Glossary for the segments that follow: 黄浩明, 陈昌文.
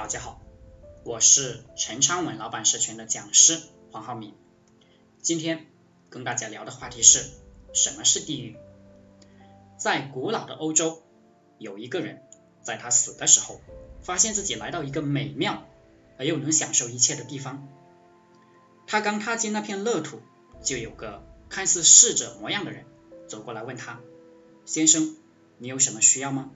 大家好，我是陈昌文老板社群的讲师黄浩明。今天跟大家聊的话题是什么是地狱。在古老的欧洲，有一个人在他死的时候，发现自己来到一个美妙而又能享受一切的地方。他刚踏进那片乐土，就有个看似逝者模样的人走过来问他：先生，你有什么需要吗？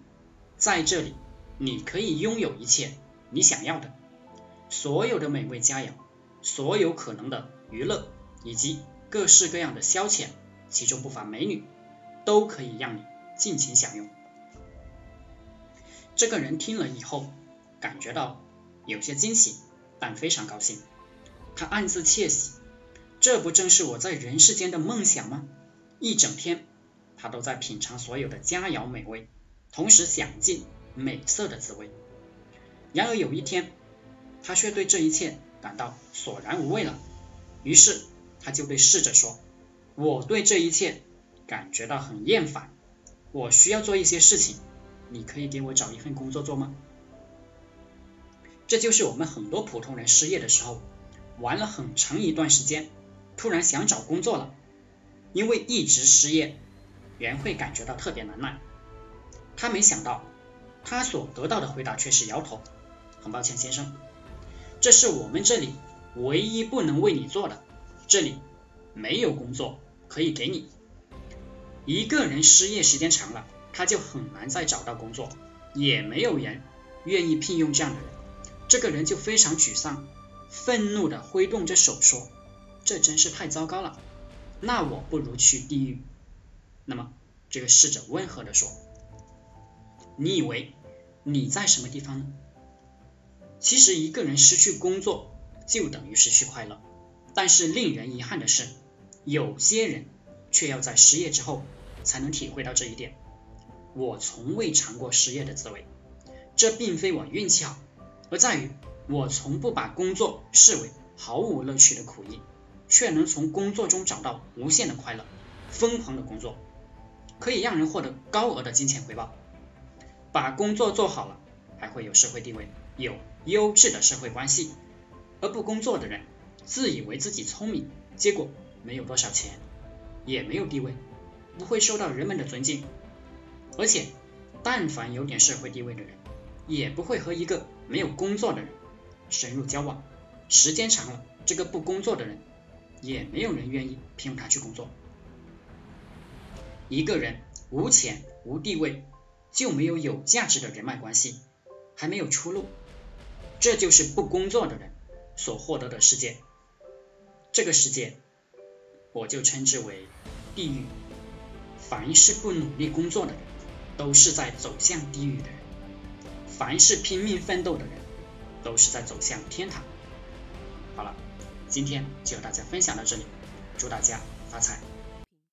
在这里你可以拥有一切你想要的，所有的美味佳肴，所有可能的娱乐，以及各式各样的消遣，其中不乏美女，都可以让你尽情享用。这个人听了以后感觉到有些惊喜，但非常高兴。他暗自窃喜，这不正是我在人世间的梦想吗？一整天他都在品尝所有的佳肴美味，同时享尽美色的滋味。然而有一天，他却对这一切感到索然无味了。于是他就对侍者说：我对这一切感觉到很厌烦，我需要做一些事情，你可以给我找一份工作做吗？这就是我们很多普通人失业的时候，玩了很长一段时间，突然想找工作了。因为一直失业，人会感觉到特别难耐。他没想到他所得到的回答却是摇头：很抱歉先生，这是我们这里唯一不能为你做的，这里没有工作可以给你。一个人失业时间长了，他就很难再找到工作，也没有人愿意聘用这样的人。这个人就非常沮丧，愤怒地挥动着手说：这真是太糟糕了，那我不如去地狱。那么这个侍者温和地说：你以为你在什么地方呢？其实一个人失去工作就等于失去快乐，但是令人遗憾的是，有些人却要在失业之后才能体会到这一点。我从未尝过失业的滋味，这并非我运气好，而在于我从不把工作视为毫无乐趣的苦役，却能从工作中找到无限的快乐。疯狂的工作可以让人获得高额的金钱回报，把工作做好了还会有社会地位，有优质的社会关系。而不工作的人自以为自己聪明，结果没有多少钱，也没有地位，不会受到人们的尊敬。而且但凡有点社会地位的人，也不会和一个没有工作的人深入交往，时间长了，这个不工作的人也没有人愿意聘用他去工作。一个人无钱无地位，就没有有价值的人脉关系，还没有出路。这就是不工作的人所获得的世界，这个世界我就称之为地狱。凡是不努力工作的人，都是在走向地狱的人；凡是拼命奋斗的人，都是在走向天堂。好了，今天就和大家分享到这里，祝大家发财。